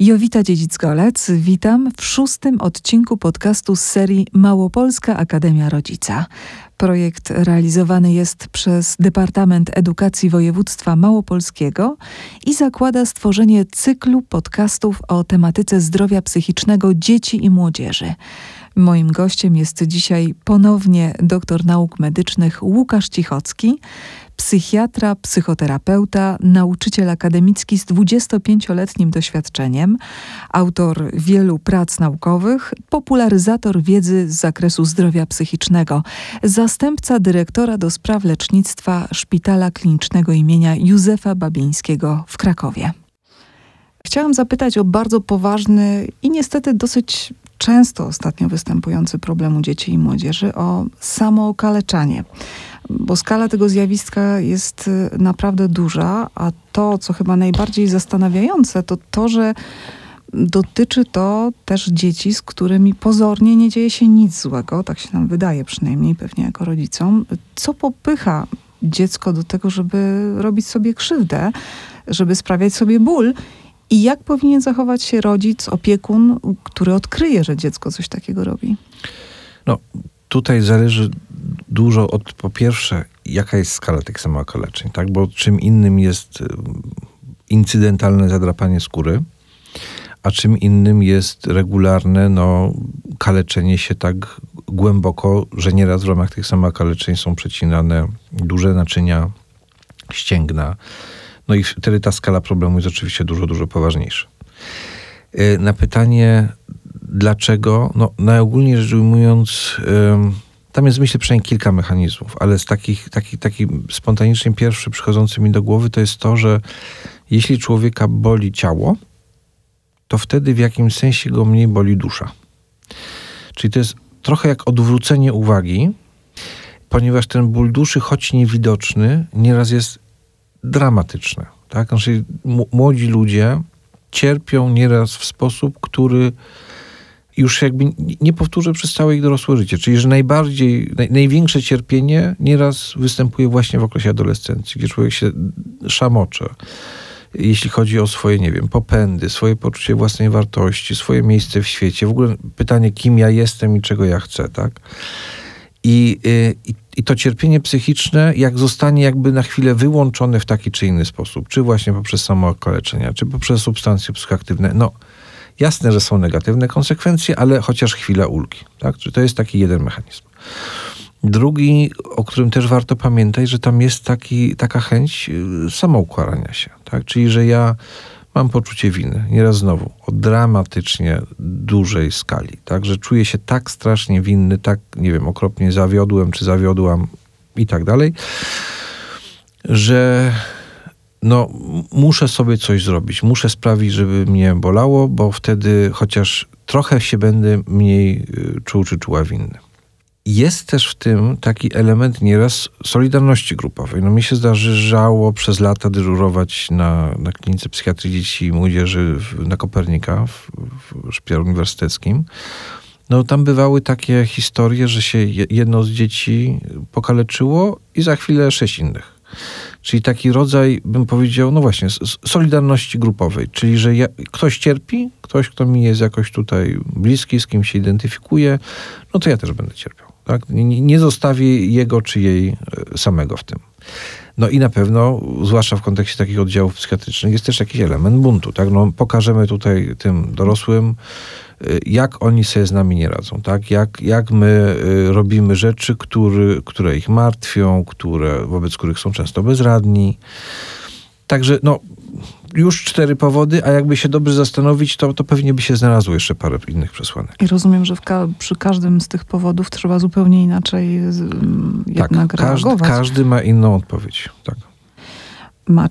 Jowita Dziedzic-Golec, witam w 6. odcinku podcastu z serii Małopolska Akademia Rodzica. Projekt realizowany jest przez Departament Edukacji Województwa Małopolskiego i zakłada stworzenie cyklu podcastów o tematyce zdrowia psychicznego dzieci i młodzieży. Moim gościem jest dzisiaj ponownie doktor nauk medycznych Łukasz Cichocki, psychiatra, psychoterapeuta, nauczyciel akademicki z 25-letnim doświadczeniem, autor wielu prac naukowych, popularyzator wiedzy z zakresu zdrowia psychicznego, zastępca dyrektora do spraw lecznictwa Szpitala Klinicznego im. Józefa Babińskiego w Krakowie. Chciałam zapytać o bardzo poważny i niestety dosyć często ostatnio występujący problem u dzieci i młodzieży, o samookaleczanie. Bo skala tego zjawiska jest naprawdę duża, a to, co chyba najbardziej zastanawiające, to to, że dotyczy to też dzieci, z którymi pozornie nie dzieje się nic złego, tak się nam wydaje przynajmniej, pewnie jako rodzicom. Co popycha dziecko do tego, żeby robić sobie krzywdę, żeby sprawiać sobie ból? I jak powinien zachować się rodzic, opiekun, który odkryje, że dziecko coś takiego robi? No, tutaj zależy dużo od, po pierwsze, jaka jest skala tych samookaleczeń, tak? Bo czym innym jest incydentalne zadrapanie skóry, a czym innym jest regularne kaleczenie się tak głęboko, że nieraz w ramach tych samookaleczeń są przecinane duże naczynia, ścięgna. No i wtedy ta skala problemu jest oczywiście dużo, dużo poważniejsza. Na pytanie dlaczego, najogólniej rzecz ujmując, tam jest, myślę, przynajmniej kilka mechanizmów, ale z taki spontanicznie pierwszy przychodzący mi do głowy to jest to, że jeśli człowieka boli ciało, to wtedy w jakimś sensie go mniej boli dusza. Czyli to jest trochę jak odwrócenie uwagi, ponieważ ten ból duszy, choć niewidoczny, nieraz jest dramatyczne. Tak? Znaczy, młodzi ludzie cierpią nieraz w sposób, który już jakby nie powtórzy przez całe ich dorosłe życie. Czyli, że największe cierpienie nieraz występuje właśnie w okresie adolescencji, gdzie człowiek się szamocze, jeśli chodzi o swoje, popędy, swoje poczucie własnej wartości, swoje miejsce w świecie. W ogóle pytanie, kim ja jestem i czego ja chcę, tak? I to cierpienie psychiczne, jak zostanie jakby na chwilę wyłączone w taki czy inny sposób, czy właśnie poprzez samookaleczenia, czy poprzez substancje psychoaktywne, jasne, że są negatywne konsekwencje, ale chociaż chwila ulgi, tak? To jest taki jeden mechanizm. Drugi, o którym też warto pamiętać, że tam jest taka chęć samoukarania się, tak? Czyli, że ja mam poczucie winy, nieraz znowu, o dramatycznie dużej skali. Także czuję się tak strasznie winny, tak, okropnie zawiodłem, czy zawiodłam i tak dalej, że muszę sobie coś zrobić, muszę sprawić, żeby mnie bolało, bo wtedy chociaż trochę się będę mniej czuł, czy czuła winny. Jest też w tym taki element nieraz solidarności grupowej. Mi się zdarzyło przez lata dyżurować na klinice psychiatrii dzieci i młodzieży na Kopernika w Szpitalu Uniwersyteckim. Tam bywały takie historie, że się jedno z dzieci pokaleczyło i za chwilę 6 innych. Czyli taki rodzaj, bym powiedział, solidarności grupowej. Czyli, że ktoś cierpi, ktoś, kto mi jest jakoś tutaj bliski, z kim się identyfikuje, to ja też będę cierpiał. Tak? Nie zostawię jego czy jej samego w tym. I na pewno, zwłaszcza w kontekście takich oddziałów psychiatrycznych, jest też jakiś element buntu. Tak? Pokażemy tutaj tym dorosłym, jak oni sobie z nami nie radzą, tak? Jak my robimy rzeczy, które ich martwią, wobec których są często bezradni. Także już 4 powody, a jakby się dobrze zastanowić, to pewnie by się znalazło jeszcze parę innych przesłanek. I rozumiem, że przy każdym z tych powodów trzeba zupełnie inaczej jednak reagować. Każdy ma inną odpowiedź. Tak.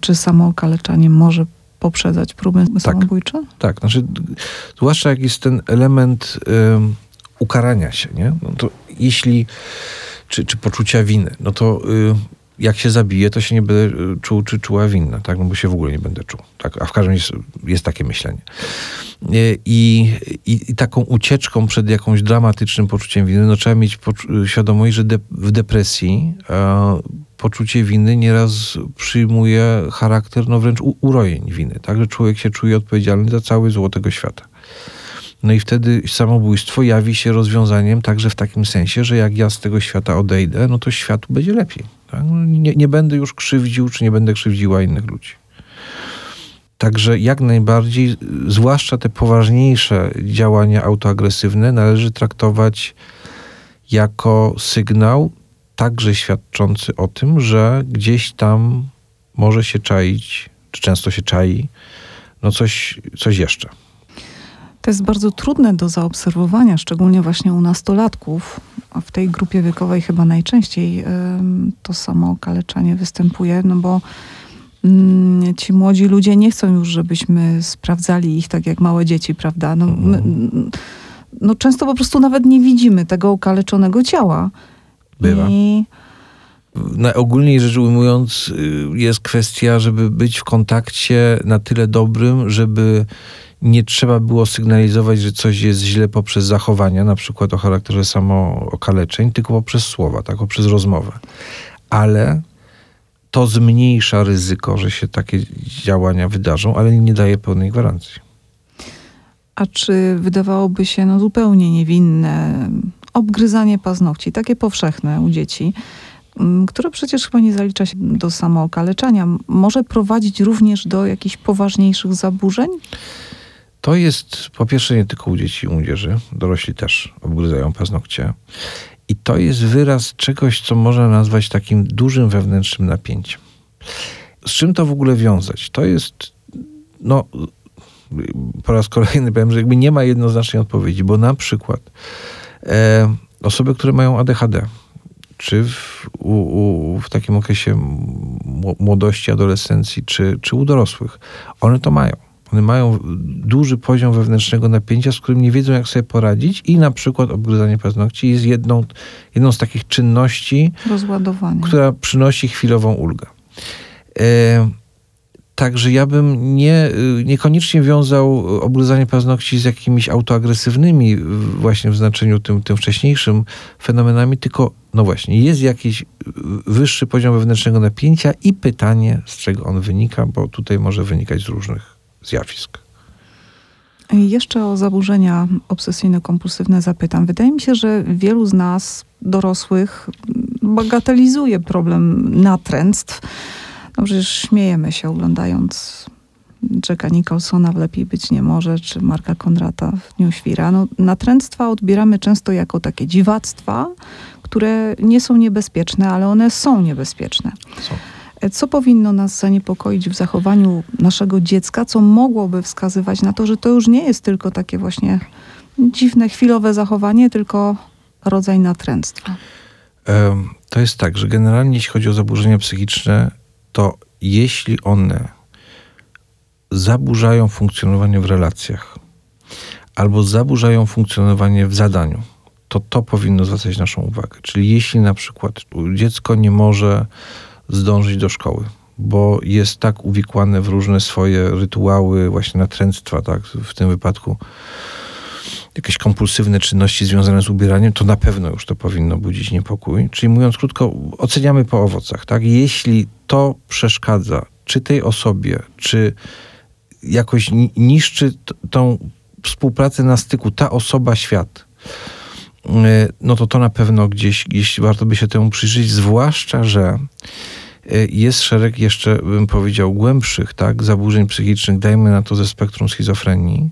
Czy samookaleczanie może poprzedzać próby samobójcze? Tak. Zwłaszcza jak jest ten element ukarania się, nie? To jeśli, czy poczucia winy, jak się zabiję, to się nie będę czuł, czy czuła winna, tak? Bo się w ogóle nie będę czuł. Tak? A w każdym razie jest takie myślenie. I taką ucieczką przed jakąś dramatycznym poczuciem winy, trzeba mieć świadomość, że w depresji poczucie winy nieraz przyjmuje charakter no wręcz urojeń winy, tak, że człowiek się czuje odpowiedzialny za całe zło tego świata. No i wtedy samobójstwo jawi się rozwiązaniem także w takim sensie, że jak ja z tego świata odejdę, no to światu będzie lepiej. Tak? Nie będę już krzywdził, czy nie będę krzywdziła innych ludzi. Także jak najbardziej, zwłaszcza te poważniejsze działania autoagresywne należy traktować jako sygnał także świadczący o tym, że gdzieś tam może się czaić, czy często się czai, no coś jeszcze. To jest bardzo trudne do zaobserwowania, szczególnie właśnie u nastolatków, a w tej grupie wiekowej chyba najczęściej to samo okaleczanie występuje, no bo ci młodzi ludzie nie chcą już, żebyśmy sprawdzali ich tak jak małe dzieci, prawda? No, my często po prostu nawet nie widzimy tego okaleczonego ciała. Bywa. Ogólnie rzecz ujmując, jest kwestia, żeby być w kontakcie na tyle dobrym, żeby nie trzeba było sygnalizować, że coś jest źle poprzez zachowania, na przykład o charakterze samookaleczeń, tylko poprzez słowa, tak, poprzez rozmowę. Ale to zmniejsza ryzyko, że się takie działania wydarzą, ale nie daje pełnej gwarancji. A czy wydawałoby się zupełnie niewinne obgryzanie paznokci, takie powszechne u dzieci, które przecież chyba nie zalicza się do samookaleczania, może prowadzić również do jakichś poważniejszych zaburzeń? To jest po pierwsze nie tylko u dzieci i młodzieży, dorośli też obgryzają paznokcie. I to jest wyraz czegoś, co można nazwać takim dużym wewnętrznym napięciem. Z czym to w ogóle wiązać? To jest, po raz kolejny powiem, że jakby nie ma jednoznacznej odpowiedzi, bo na przykład osoby, które mają ADHD, czy w takim okresie młodości, adolescencji, czy u dorosłych, one to mają. One mają duży poziom wewnętrznego napięcia, z którym nie wiedzą, jak sobie poradzić i na przykład obgryzanie paznokci jest jedną z takich czynności, która przynosi chwilową ulgę. Także ja bym niekoniecznie wiązał obgryzanie paznokci z jakimiś autoagresywnymi właśnie w znaczeniu tym wcześniejszym fenomenami, tylko jest jakiś wyższy poziom wewnętrznego napięcia i pytanie, z czego on wynika, bo tutaj może wynikać z różnych zjawisk. Jeszcze o zaburzenia obsesyjno-kompulsywne zapytam. Wydaje mi się, że wielu z nas, dorosłych, bagatelizuje problem natręctw. No przecież śmiejemy się oglądając Jacka Nicholsona w Lepiej Być Nie Może, czy Marka Konrata w Dniu Świra. Natręctwa odbieramy często jako takie dziwactwa, które nie są niebezpieczne, ale one są niebezpieczne. Co powinno nas zaniepokoić w zachowaniu naszego dziecka, co mogłoby wskazywać na to, że to już nie jest tylko takie właśnie dziwne, chwilowe zachowanie, tylko rodzaj natręctwa? To jest tak, że generalnie jeśli chodzi o zaburzenia psychiczne, to jeśli one zaburzają funkcjonowanie w relacjach albo zaburzają funkcjonowanie w zadaniu, to powinno zwracać naszą uwagę. Czyli jeśli na przykład dziecko nie może zdążyć do szkoły, bo jest tak uwikłane w różne swoje rytuały, właśnie natręctwa, tak, w tym wypadku jakieś kompulsywne czynności związane z ubieraniem, to na pewno już to powinno budzić niepokój. Czyli mówiąc krótko, oceniamy po owocach, tak? Jeśli to przeszkadza, czy tej osobie, czy jakoś niszczy tą współpracę na styku, ta osoba, świat, no to na pewno gdzieś warto by się temu przyjrzeć, zwłaszcza, że jest szereg jeszcze, bym powiedział, głębszych, tak, zaburzeń psychicznych, dajmy na to ze spektrum schizofrenii,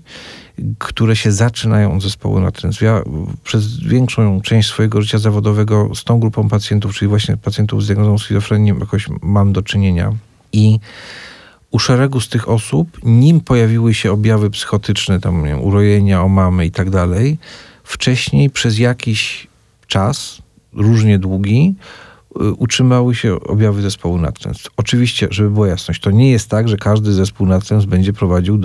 które się zaczynają od zespołu natręctw. Ja przez większą część swojego życia zawodowego z tą grupą pacjentów, czyli właśnie pacjentów z diagnozą schizofrenii, jakoś mam do czynienia. I u szeregu z tych osób, nim pojawiły się objawy psychotyczne, tam nie wiem, urojenia, omamy i tak dalej, wcześniej przez jakiś czas, różnie długi, utrzymały się objawy zespołu natręstw. Oczywiście, żeby była jasność, to nie jest tak, że każdy zespół natręstw będzie prowadził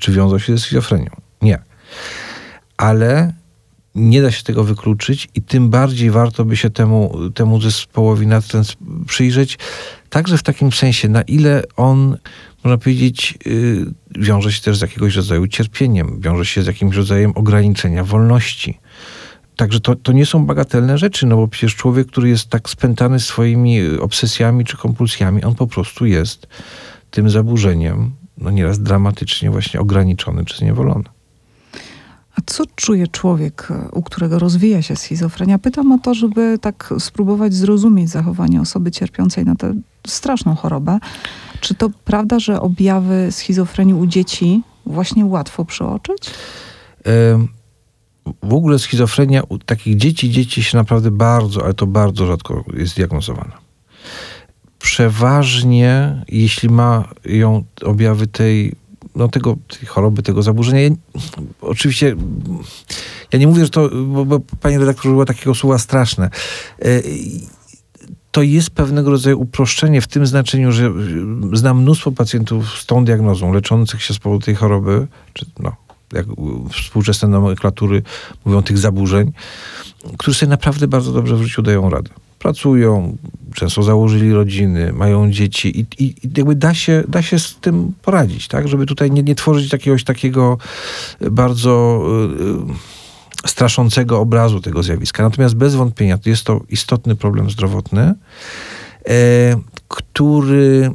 czy wiązał się ze schizofrenią. Nie. Ale nie da się tego wykluczyć i tym bardziej warto by się temu zespołowi natręstw przyjrzeć, także w takim sensie, na ile on, można powiedzieć, wiąże się też z jakiegoś rodzaju cierpieniem, wiąże się z jakimś rodzajem ograniczenia wolności. Także to nie są bagatelne rzeczy, no bo przecież człowiek, który jest tak spętany swoimi obsesjami czy kompulsjami, on po prostu jest tym zaburzeniem, no nieraz dramatycznie właśnie ograniczony czy zniewolony. A co czuje człowiek, u którego rozwija się schizofrenia? Pytam o to, żeby tak spróbować zrozumieć zachowanie osoby cierpiącej na tę straszną chorobę. Czy to prawda, że objawy schizofrenii u dzieci właśnie łatwo przeoczyć? W ogóle schizofrenia u takich dzieci się naprawdę bardzo, ale to bardzo rzadko jest diagnozowana. Przeważnie, jeśli ma ją objawy tej choroby, tego zaburzenia. Ja nie mówię, że to, bo pani redaktor użyła takiego słowa straszne. To jest pewnego rodzaju uproszczenie w tym znaczeniu, że znam mnóstwo pacjentów z tą diagnozą, leczących się z powodu tej choroby, czy jak współczesne nomenklatury mówią, tych zaburzeń, którzy sobie naprawdę bardzo dobrze w życiu dają radę. Pracują, często założyli rodziny, mają dzieci i jakby da się z tym poradzić, tak? Żeby tutaj nie tworzyć jakiegoś takiego bardzo straszącego obrazu tego zjawiska. Natomiast bez wątpienia jest to istotny problem zdrowotny, który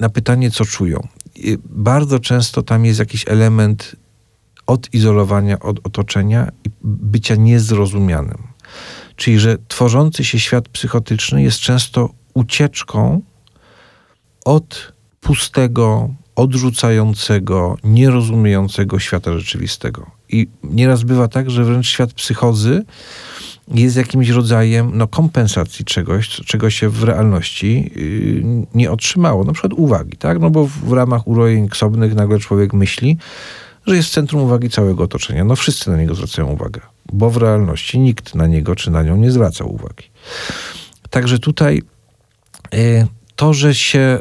na pytanie, co czują, bardzo często tam jest jakiś element odizolowania od otoczenia i bycia niezrozumianym. Czyli, że tworzący się świat psychotyczny jest często ucieczką od pustego, odrzucającego, nierozumiejącego świata rzeczywistego. I nieraz bywa tak, że wręcz świat psychozy jest jakimś rodzajem kompensacji czegoś, czego się w realności nie otrzymało. Na przykład uwagi, tak? Bo w ramach urojeń ksobnych nagle człowiek myśli, że jest centrum uwagi całego otoczenia. Wszyscy na niego zwracają uwagę, bo w realności nikt na niego czy na nią nie zwraca uwagi. Także tutaj to, że się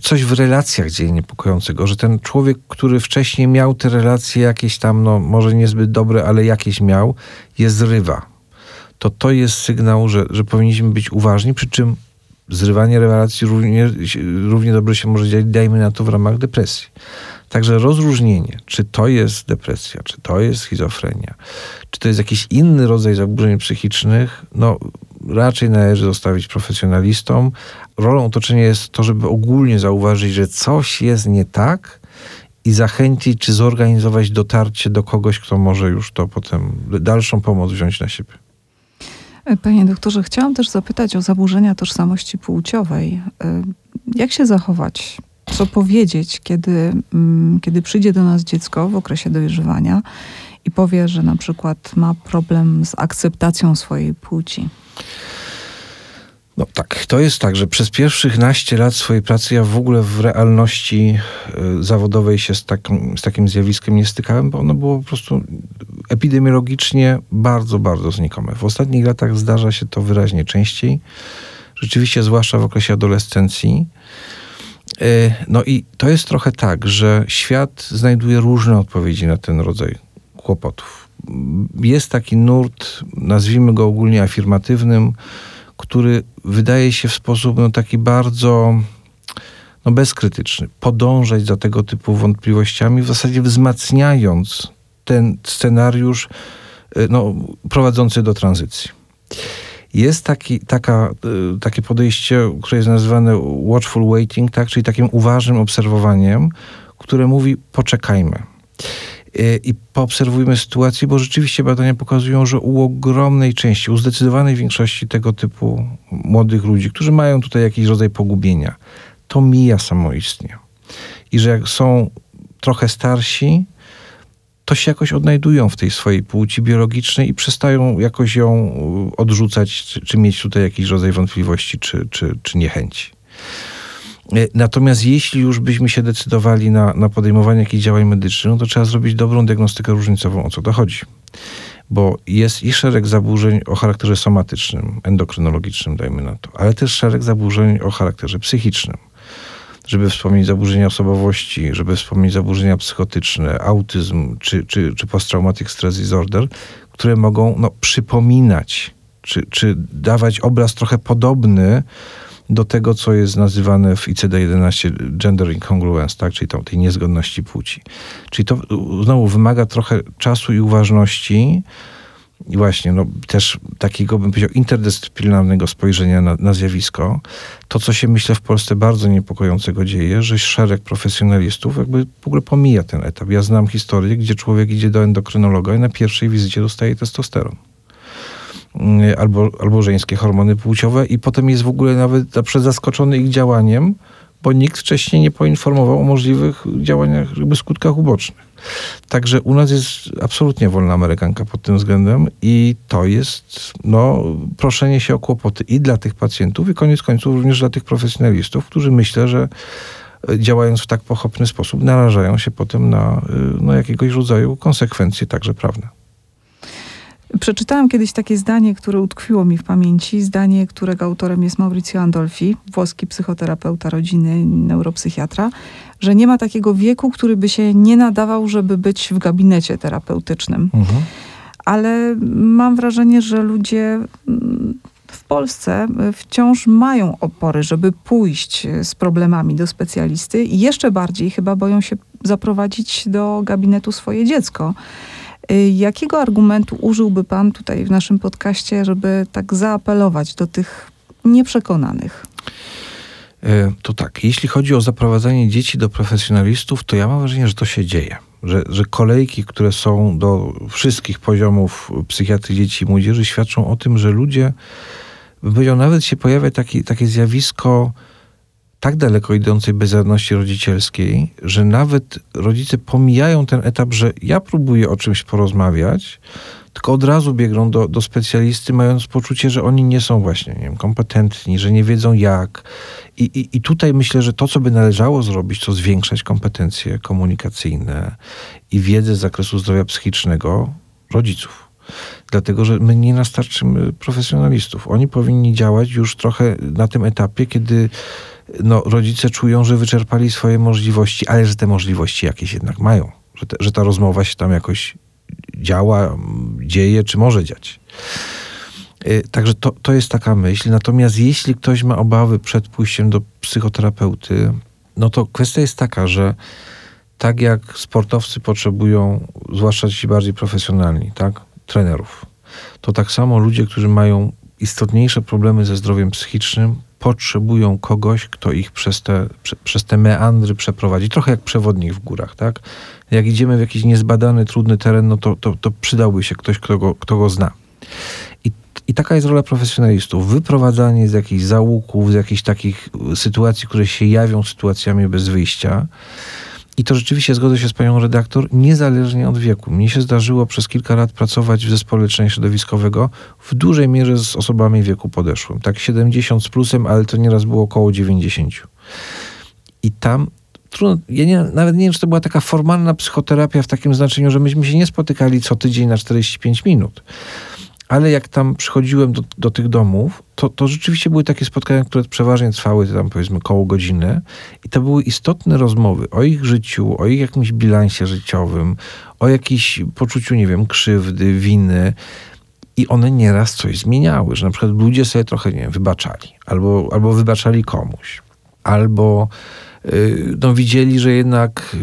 coś w relacjach dzieje niepokojącego, że ten człowiek, który wcześniej miał te relacje jakieś tam, może niezbyt dobre, ale jakieś miał, je zrywa. To jest sygnał, że powinniśmy być uważni, przy czym zrywanie relacji równie dobrze się może dziać, dajmy na to, w ramach depresji. Także rozróżnienie, czy to jest depresja, czy to jest schizofrenia, czy to jest jakiś inny rodzaj zaburzeń psychicznych, raczej należy zostawić profesjonalistom. Rolą otoczenia jest to, żeby ogólnie zauważyć, że coś jest nie tak i zachęcić, czy zorganizować dotarcie do kogoś, kto może już to potem, dalszą pomoc wziąć na siebie. Panie doktorze, chciałam też zapytać o zaburzenia tożsamości płciowej. Jak się zachować? Co powiedzieć, kiedy przyjdzie do nas dziecko w okresie dojrzewania i powie, że na przykład ma problem z akceptacją swojej płci? Tak, to jest tak, że przez pierwszych naście lat swojej pracy ja w ogóle w realności zawodowej się z takim zjawiskiem nie stykałem, bo ono było po prostu epidemiologicznie bardzo, bardzo znikome. W ostatnich latach zdarza się to wyraźnie częściej. Rzeczywiście, zwłaszcza w okresie adolescencji. I to jest trochę tak, że świat znajduje różne odpowiedzi na ten rodzaj kłopotów. Jest taki nurt, nazwijmy go ogólnie afirmatywnym, który wydaje się w sposób taki bardzo bezkrytyczny podążać za tego typu wątpliwościami, w zasadzie wzmacniając ten scenariusz prowadzący do tranzycji. Jest takie podejście, które jest nazywane watchful waiting, tak? Czyli takim uważnym obserwowaniem, które mówi: poczekajmy i poobserwujmy sytuację, bo rzeczywiście badania pokazują, że u ogromnej części, u zdecydowanej większości tego typu młodych ludzi, którzy mają tutaj jakiś rodzaj pogubienia, to mija samoistnie. I że jak są trochę starsi, to się jakoś odnajdują w tej swojej płci biologicznej i przestają jakoś ją odrzucać, czy mieć tutaj jakiś rodzaj wątpliwości, czy niechęci. Natomiast jeśli już byśmy się decydowali na podejmowanie jakichś działań medycznych, to trzeba zrobić dobrą diagnostykę różnicową, o co to chodzi. Bo jest i szereg zaburzeń o charakterze somatycznym, endokrynologicznym, dajmy na to, ale też szereg zaburzeń o charakterze psychicznym. Żeby wspomnieć zaburzenia osobowości, żeby wspomnieć zaburzenia psychotyczne, autyzm czy post-traumatic stress disorder, które mogą przypominać, czy dawać obraz trochę podobny do tego, co jest nazywane w ICD-11 gender incongruence, tak? Czyli tej niezgodności płci. Czyli to znowu wymaga trochę czasu i uważności, I właśnie, no też takiego, bym powiedział, interdyscyplinarnego spojrzenia na zjawisko. To, co się, myślę, w Polsce bardzo niepokojącego dzieje, że szereg profesjonalistów jakby w ogóle pomija ten etap. Ja znam historię, gdzie człowiek idzie do endokrynologa i na pierwszej wizycie dostaje testosteron. Albo żeńskie hormony płciowe i potem jest w ogóle nawet zaskoczony ich działaniem, bo nikt wcześniej nie poinformował o możliwych działaniach, jakby skutkach ubocznych. Także u nas jest absolutnie wolna amerykanka pod tym względem i to jest proszenie się o kłopoty i dla tych pacjentów i koniec końców również dla tych profesjonalistów, którzy myślę, że działając w tak pochopny sposób narażają się potem na jakiegoś rodzaju konsekwencje także prawne. Przeczytałam kiedyś takie zdanie, które utkwiło mi w pamięci, zdanie, którego autorem jest Maurizio Andolfi, włoski psychoterapeuta rodziny, neuropsychiatra, że nie ma takiego wieku, który by się nie nadawał, żeby być w gabinecie terapeutycznym. Mhm. Ale mam wrażenie, że ludzie w Polsce wciąż mają opory, żeby pójść z problemami do specjalisty i jeszcze bardziej chyba boją się zaprowadzić do gabinetu swoje dziecko. Jakiego argumentu użyłby pan tutaj w naszym podcaście, żeby tak zaapelować do tych nieprzekonanych? To tak, jeśli chodzi o zaprowadzanie dzieci do profesjonalistów, to ja mam wrażenie, że to się dzieje. Że kolejki, które są do wszystkich poziomów psychiatrii dzieci i młodzieży, świadczą o tym, że ludzie, bym powiedział, nawet się pojawia takie zjawisko tak daleko idącej bezradności rodzicielskiej, że nawet rodzice pomijają ten etap, że ja próbuję o czymś porozmawiać, tylko od razu biegną do specjalisty, mając poczucie, że oni nie są właśnie, nie wiem, kompetentni, że nie wiedzą jak. I tutaj myślę, że to, co by należało zrobić, to zwiększać kompetencje komunikacyjne i wiedzę z zakresu zdrowia psychicznego rodziców. Dlatego, że my nie dostarczymy profesjonalistów. Oni powinni działać już trochę na tym etapie, kiedy rodzice czują, że wyczerpali swoje możliwości, ale że te możliwości jakieś jednak mają. Że ta rozmowa się tam jakoś dzieje, czy może dziać. Także to jest taka myśl. Natomiast jeśli ktoś ma obawy przed pójściem do psychoterapeuty, to kwestia jest taka, że tak jak sportowcy potrzebują, zwłaszcza ci bardziej profesjonalni, tak, trenerów, to tak samo ludzie, którzy mają istotniejsze problemy ze zdrowiem psychicznym, potrzebują kogoś, kto ich przez te meandry przeprowadzi. Trochę jak przewodnik w górach, tak? Jak idziemy w jakiś niezbadany, trudny teren, to przydałby się ktoś, kto go zna. I taka jest rola profesjonalistów. Wyprowadzanie z jakichś załuków, z jakichś takich sytuacji, które się jawią sytuacjami bez wyjścia. I to rzeczywiście, zgodzę się z panią redaktor, niezależnie od wieku. Mnie się zdarzyło przez kilka lat pracować w zespole leczenia środowiskowego w dużej mierze z osobami w wieku podeszłym. Tak 70 z plusem, ale to nieraz było około 90. I tam trudno, nawet nie wiem, czy to była taka formalna psychoterapia w takim znaczeniu, że myśmy się nie spotykali co tydzień na 45 minut. Ale jak tam przychodziłem do tych domów, to rzeczywiście były takie spotkania, które przeważnie trwały tam powiedzmy koło godziny i to były istotne rozmowy o ich życiu, o ich jakimś bilansie życiowym, o jakimś poczuciu, nie wiem, krzywdy, winy i one nieraz coś zmieniały, że na przykład ludzie sobie trochę, nie wiem, wybaczali albo wybaczali komuś, albo widzieli, że jednak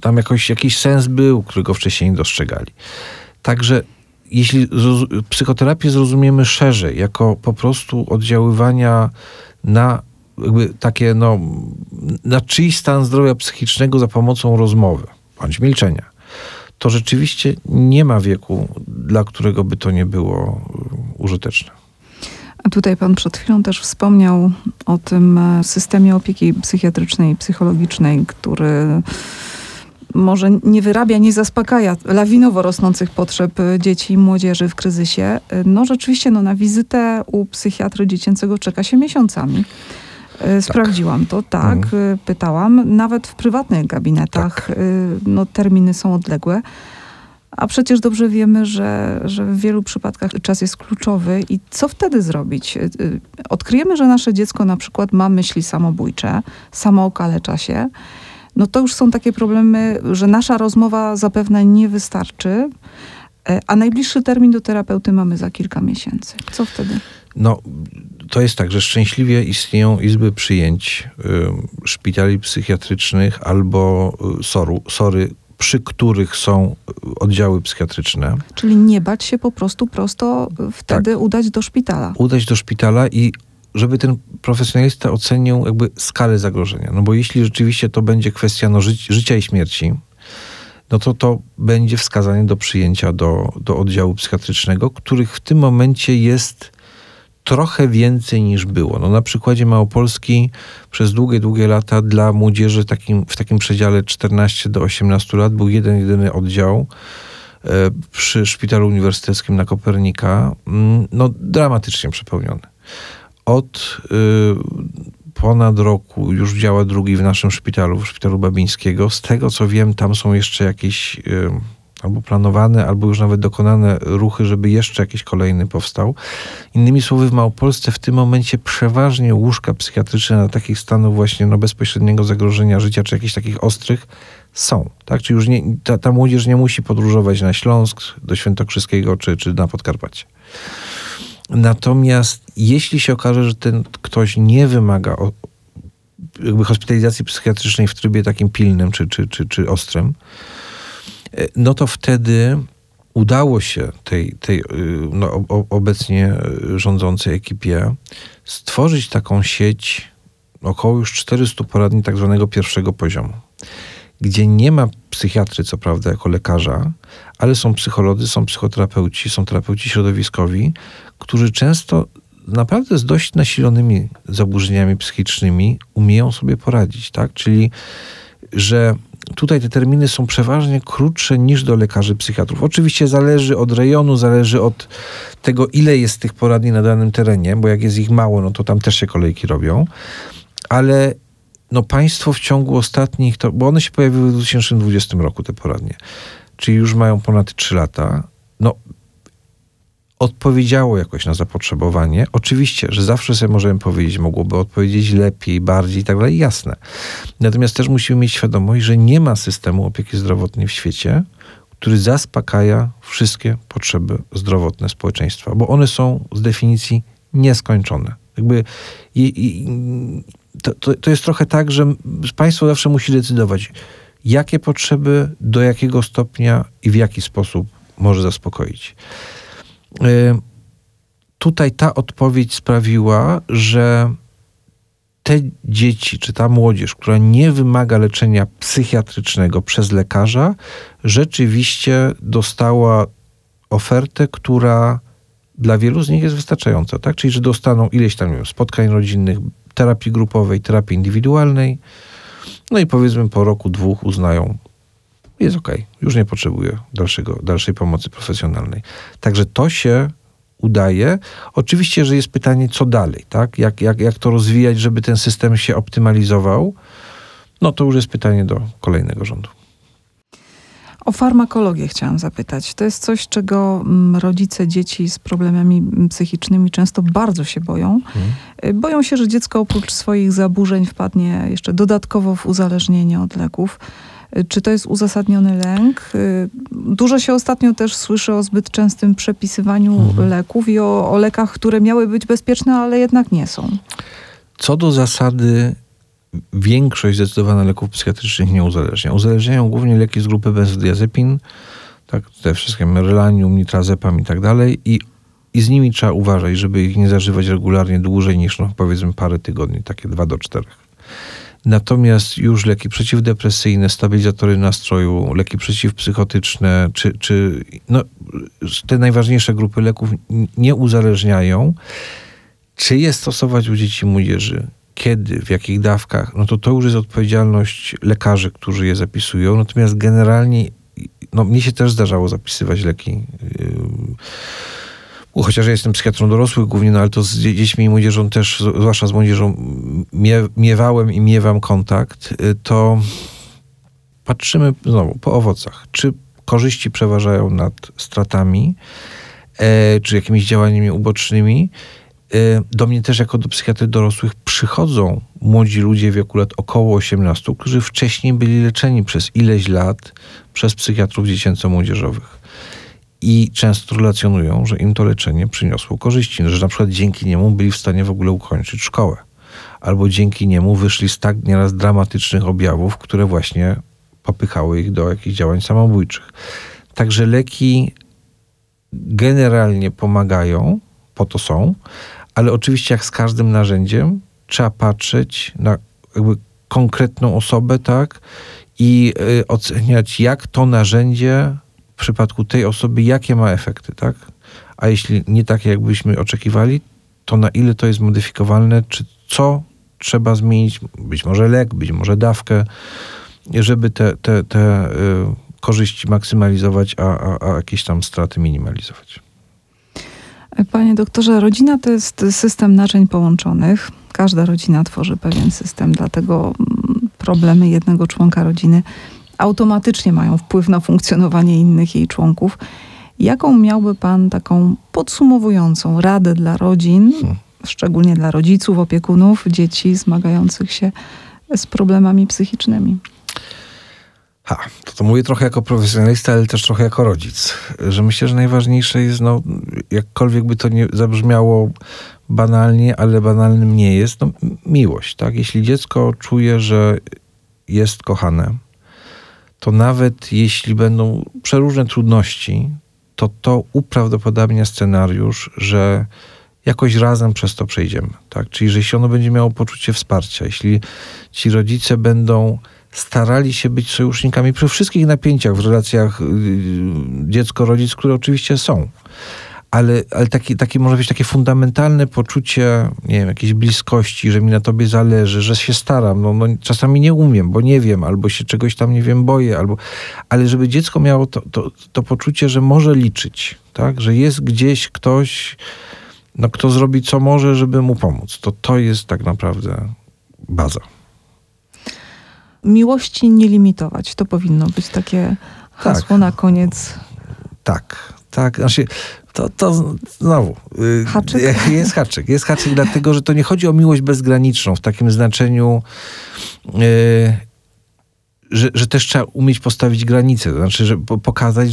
tam jakiś sens był, którego wcześniej nie dostrzegali. Także jeśli psychoterapię zrozumiemy szerzej, jako po prostu oddziaływania na jakby takie, na czyjś stan zdrowia psychicznego za pomocą rozmowy, bądź milczenia, to rzeczywiście nie ma wieku, dla którego by to nie było użyteczne. A tutaj pan przed chwilą też wspomniał o tym systemie opieki psychiatrycznej i psychologicznej, który może nie wyrabia, nie zaspokaja lawinowo rosnących potrzeb dzieci i młodzieży w kryzysie. Rzeczywiście na wizytę u psychiatry dziecięcego czeka się miesiącami. Sprawdziłam to, tak. Pytałam. Nawet w prywatnych gabinetach terminy są odległe. A przecież dobrze wiemy, że w wielu przypadkach czas jest kluczowy i co wtedy zrobić? Odkryjemy, że nasze dziecko na przykład ma myśli samobójcze, samookalecza się. To już są takie problemy, że nasza rozmowa zapewne nie wystarczy, a najbliższy termin do terapeuty mamy za kilka miesięcy. Co wtedy? To jest tak, że szczęśliwie istnieją izby przyjęć szpitali psychiatrycznych albo SOR-y przy których są oddziały psychiatryczne. Czyli nie bać się po prostu prosto wtedy udać do szpitala. Udać do szpitala i żeby ten profesjonalista ocenił jakby skalę zagrożenia. No bo jeśli rzeczywiście to będzie kwestia życia i śmierci, no to będzie wskazanie do przyjęcia do oddziału psychiatrycznego, których w tym momencie jest trochę więcej niż było. No na przykładzie Małopolski przez długie lata dla młodzieży w takim przedziale 14 do 18 lat był jedyny oddział przy Szpitalu Uniwersyteckim na Kopernika, no dramatycznie przepełniony. Od ponad roku już działa drugi w naszym szpitalu, w Szpitalu Babińskiego. Z tego co wiem, tam są jeszcze jakieś albo planowane, albo już nawet dokonane ruchy, żeby jeszcze jakiś kolejny powstał. Innymi słowy, w Małopolsce w tym momencie przeważnie łóżka psychiatryczne na takich stanów właśnie bezpośredniego zagrożenia życia, czy jakichś takich ostrych są. Tak? Czyli już ta młodzież nie musi podróżować na Śląsk, do Świętokrzyskiego, czy na Podkarpacie. Natomiast jeśli się okaże, że ten ktoś nie wymaga jakby hospitalizacji psychiatrycznej w trybie takim pilnym czy ostrym, no to wtedy udało się tej obecnie rządzącej ekipie stworzyć taką sieć około już 400 poradni tak zwanego pierwszego poziomu, gdzie nie ma psychiatry, co prawda, jako lekarza, ale są psycholodzy, są psychoterapeuci, są terapeuci środowiskowi, którzy często naprawdę z dość nasilonymi zaburzeniami psychicznymi umieją sobie poradzić, tak? Czyli, że tutaj te terminy są przeważnie krótsze niż do lekarzy psychiatrów. Oczywiście zależy od rejonu, zależy od tego, ile jest tych poradni na danym terenie, bo jak jest ich mało, no to tam też się kolejki robią, ale no państwo w ciągu ostatnich, bo one się pojawiły w 2020 roku, te poradnie, czyli już mają ponad 3 lata, no odpowiedziało jakoś na zapotrzebowanie. Oczywiście, że zawsze sobie możemy powiedzieć, mogłoby odpowiedzieć lepiej, bardziej i tak dalej, jasne. Natomiast też musimy mieć świadomość, że nie ma systemu opieki zdrowotnej w świecie, który zaspokaja wszystkie potrzeby zdrowotne społeczeństwa, bo one są z definicji nieskończone. Jakby to jest trochę tak, że państwo zawsze musi decydować, jakie potrzeby, do jakiego stopnia i w jaki sposób może zaspokoić. Tutaj ta odpowiedź sprawiła, że te dzieci, czy ta młodzież, która nie wymaga leczenia psychiatrycznego przez lekarza, rzeczywiście dostała ofertę, która dla wielu z nich jest wystarczająca, tak? Czyli, że dostaną ileś tam spotkań rodzinnych, terapii grupowej, terapii indywidualnej, no i powiedzmy po roku, 2 uznają, jest okej, już nie potrzebuję dalszej pomocy profesjonalnej. Także to się udaje. Oczywiście, że jest pytanie, co dalej, tak? Jak to rozwijać, żeby ten system się optymalizował? No to już jest pytanie do kolejnego rządu. O farmakologię chciałam zapytać. To jest coś, czego rodzice dzieci z problemami psychicznymi często bardzo się boją. Boją się, że dziecko oprócz swoich zaburzeń wpadnie jeszcze dodatkowo w uzależnienie od leków. Czy to jest uzasadniony lęk? Dużo się ostatnio też słyszy o zbyt częstym przepisywaniu leków i o lekach, które miały być bezpieczne, ale jednak nie są. Co do zasady, większość zdecydowana leków psychiatrycznych nie uzależnia. Uzależniają głównie leki z grupy benzodiazepin, tak, te wszystkie merylanium, nitrazepam i tak dalej. I z nimi trzeba uważać, żeby ich nie zażywać regularnie dłużej niż powiedzmy parę tygodni, takie 2 do 4. Natomiast już leki przeciwdepresyjne, stabilizatory nastroju, leki przeciwpsychotyczne, czy te najważniejsze grupy leków nie uzależniają. Czy je stosować u dzieci i młodzieży? Kiedy? W jakich dawkach? No to już jest odpowiedzialność lekarzy, którzy je zapisują. Natomiast generalnie, mnie się też zdarzało zapisywać leki. Chociaż ja jestem psychiatrą dorosłych głównie, ale to z dziećmi i młodzieżą też, zwłaszcza z młodzieżą, miewałem i miewam kontakt, to patrzymy znowu po owocach. Czy korzyści przeważają nad stratami, czy jakimiś działaniami ubocznymi? Do mnie też jako do psychiatry dorosłych przychodzą młodzi ludzie w wieku lat około 18, którzy wcześniej byli leczeni przez ileś lat przez psychiatrów dziecięco-młodzieżowych. I często relacjonują, że im to leczenie przyniosło korzyści, że na przykład dzięki niemu byli w stanie w ogóle ukończyć szkołę. Albo dzięki niemu wyszli z tak nieraz dramatycznych objawów, które właśnie popychały ich do jakichś działań samobójczych. Także leki generalnie pomagają, po to są, ale oczywiście jak z każdym narzędziem trzeba patrzeć na jakby konkretną osobę, tak, i oceniać, jak to narzędzie w przypadku tej osoby, jakie ma efekty, tak? A jeśli nie takie, jakbyśmy oczekiwali, to na ile to jest modyfikowalne, czy co trzeba zmienić, być może lek, być może dawkę, żeby te korzyści maksymalizować, a jakieś tam straty minimalizować. Panie doktorze, rodzina to jest system naczyń połączonych. Każda rodzina tworzy pewien system, dlatego problemy jednego członka rodziny automatycznie mają wpływ na funkcjonowanie innych jej członków. Jaką miałby pan taką podsumowującą radę dla rodzin, szczególnie dla rodziców, opiekunów, dzieci zmagających się z problemami psychicznymi? To mówię trochę jako profesjonalista, ale też trochę jako rodzic, że myślę, że najważniejsze jest, jakkolwiek by to nie zabrzmiało banalnie, ale banalnym nie jest, miłość, tak? Jeśli dziecko czuje, że jest kochane, to nawet jeśli będą przeróżne trudności, to uprawdopodobnia scenariusz, że jakoś razem przez to przejdziemy, tak? Czyli, że jeśli ono będzie miało poczucie wsparcia, jeśli ci rodzice będą starali się być sojusznikami przy wszystkich napięciach w relacjach dziecko-rodzic, które oczywiście są. Ale takie może być takie fundamentalne poczucie, nie wiem, jakiejś bliskości, że mi na tobie zależy, że się staram. Czasami nie umiem, bo nie wiem, albo się czegoś tam, nie wiem, boję. Ale żeby dziecko miało to poczucie, że może liczyć, tak? Że jest gdzieś ktoś, kto zrobi co może, żeby mu pomóc. To jest tak naprawdę baza. Miłości nie limitować. To powinno być takie hasło na koniec. Tak. Znaczy, to znowu. Haczyk? Jest haczyk, dlatego, że to nie chodzi o miłość bezgraniczną w takim znaczeniu, że też trzeba umieć postawić granice. To znaczy, że pokazać,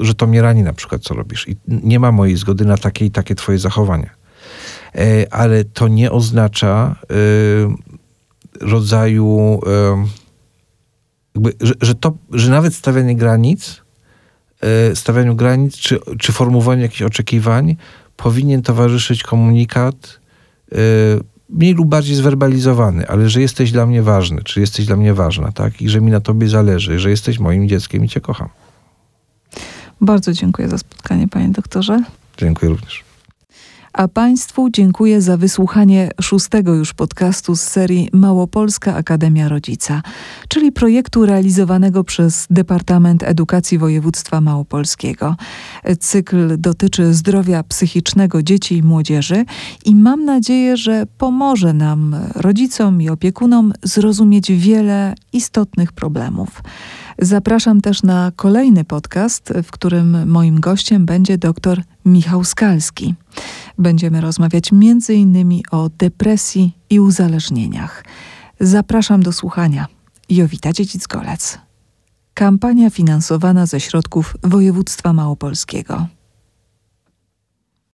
że to mnie rani na przykład, co robisz. I nie ma mojej zgody na takie i takie twoje zachowanie. Ale to nie oznacza rodzaju, że nawet stawianiu granic czy formułowaniu jakichś oczekiwań powinien towarzyszyć komunikat mniej lub bardziej zwerbalizowany, ale że jesteś dla mnie ważny, czy jesteś dla mnie ważna, tak? I że mi na tobie zależy, że jesteś moim dzieckiem i cię kocham. Bardzo dziękuję za spotkanie, panie doktorze. Dziękuję również. A państwu dziękuję za wysłuchanie 6. już podcastu z serii Małopolska Akademia Rodzica, czyli projektu realizowanego przez Departament Edukacji Województwa Małopolskiego. Cykl dotyczy zdrowia psychicznego dzieci i młodzieży i mam nadzieję, że pomoże nam, rodzicom i opiekunom, zrozumieć wiele istotnych problemów. Zapraszam też na kolejny podcast, w którym moim gościem będzie dr Michał Skalski. Będziemy rozmawiać m.in. o depresji i uzależnieniach. Zapraszam do słuchania. Jowita Dziedzic-Golec. Kampania finansowana ze środków województwa małopolskiego.